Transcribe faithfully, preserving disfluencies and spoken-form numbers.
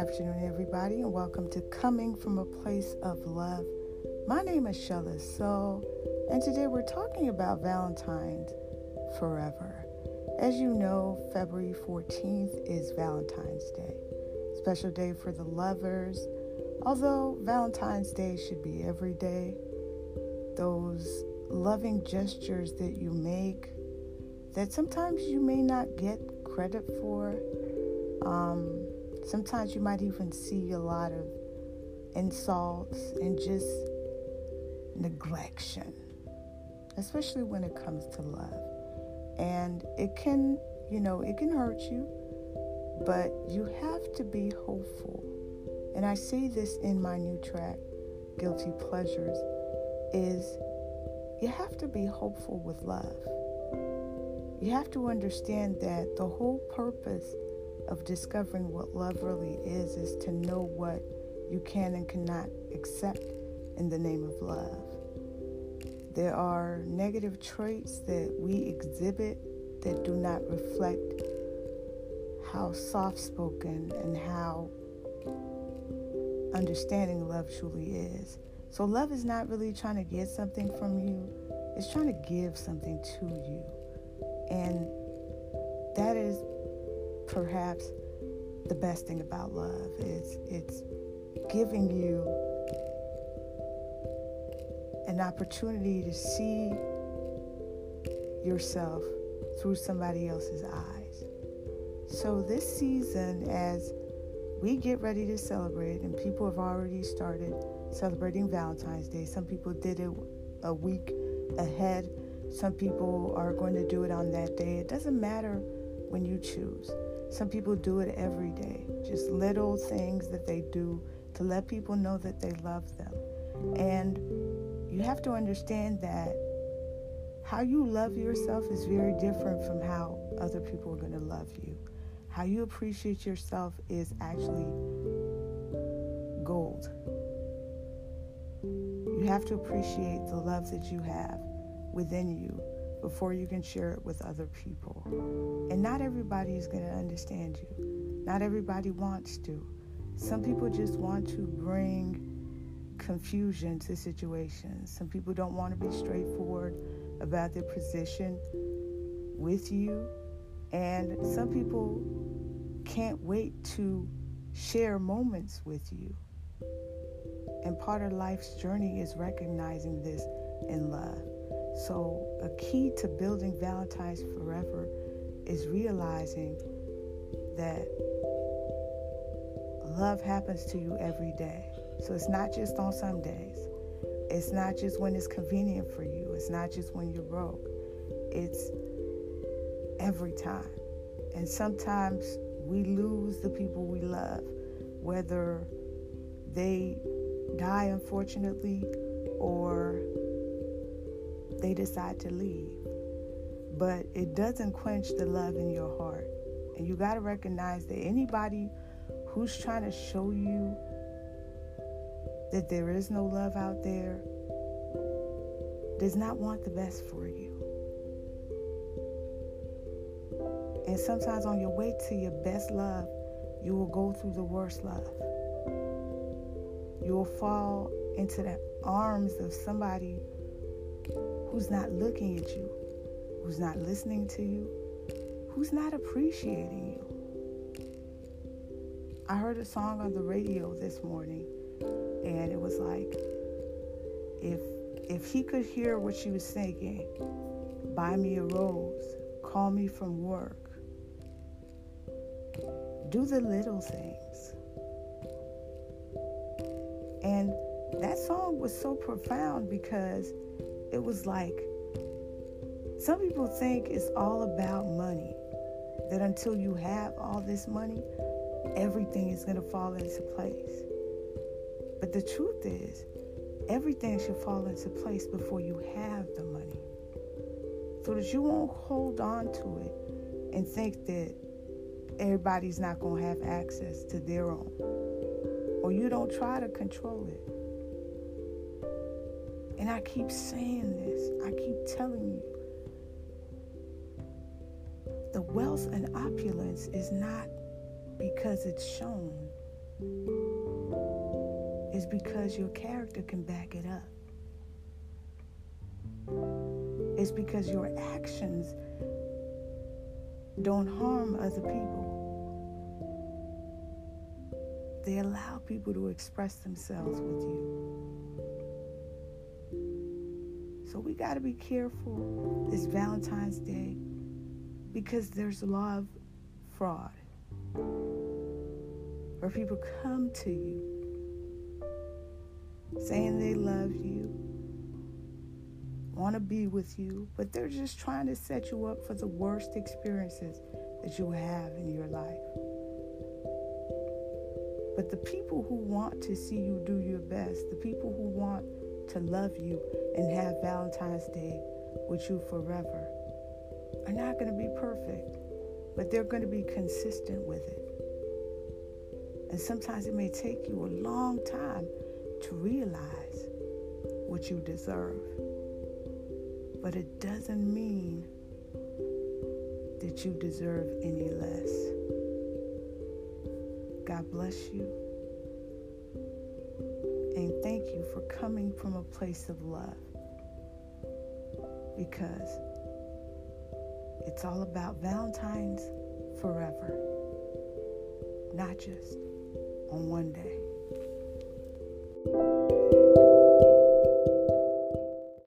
afternoon, everybody, and welcome to Coming From a Place of Love. My name is Shella So, and today we're talking about Valentine's Forever. As you know, February fourteenth is Valentine's Day, special day for the lovers. Although Valentine's Day should be every day, those loving gestures that you make that sometimes you may not get credit for. Um, sometimes you might even see a lot of insults and just neglection, especially when it comes to love. And it can, you know, it can hurt you, but you have to be hopeful. And I say this in my new track, Guilty Pleasures, is you have to be hopeful with love. You have to understand that the whole purpose of discovering what love really is is to know what you can and cannot accept in the name of love. There are negative traits that we exhibit that do not reflect how soft-spoken and how understanding love truly is. So love is not really trying to get something from you. It's trying to give something to you. And that is perhaps the best thing about love is it's giving you an opportunity to see yourself through somebody else's eyes. So this season, as we get ready to celebrate, and people have already started celebrating Valentine's Day. Some people did it a week ahead. Some people are going to do it on that day. It doesn't matter when you choose. Some people do it every day, just little things that they do to let people know that they love them. And you have to understand that how you love yourself is very different from how other people are going to love you. How you appreciate yourself is actually gold. You have to appreciate the love that you have within you before you can share it with other people. And not everybody is going to understand you. Not everybody wants to. Some people just want to bring confusion to situations. Some people don't want to be straightforward about their position with you. And some people can't wait to share moments with you. And part of life's journey is recognizing this in love. So a key to building Valentine's forever is realizing that love happens to you every day. So it's not just on some days. It's not just when it's convenient for you. It's not just when you're broke. It's every time. And sometimes we lose the people we love, whether they die unfortunately or they decide to leave. But it doesn't quench the love in your heart. And you got to recognize that anybody who's trying to show you that there is no love out there does not want the best for you. And sometimes on your way to your best love, you will go through the worst love. You will fall into the arms of somebody who's not looking at you, who's not listening to you, who's not appreciating you. I heard a song on the radio this morning, and it was like, if if he could hear what she was singing, buy me a rose, call me from work, do the little things. And that song was so profound because it was like, some people think it's all about money, that until you have all this money, everything is going to fall into place. But the truth is, everything should fall into place before you have the money, so that you won't hold on to it and think that everybody's not going to have access to their own, or you don't try to control it. And I keep saying this, I keep telling you, the wealth and opulence is not because it's shown, is because your character can back it up. It's because your actions don't harm other people. They allow people to express themselves with you. So we got to be careful this Valentine's Day, because there's love fraud, where people come to you saying they love you, want to be with you, but they're just trying to set you up for the worst experiences that you'll have in your life. But the people who want to see you do your best, the people who want to love you and have Valentine's Day with you forever, are not going to be perfect, but they're going to be consistent with it. And sometimes it may take you a long time to realize what you deserve. But it doesn't mean that you deserve any less. God bless you. And thank you for coming from a place of love, because it's all about Valentine's forever, not just on one day.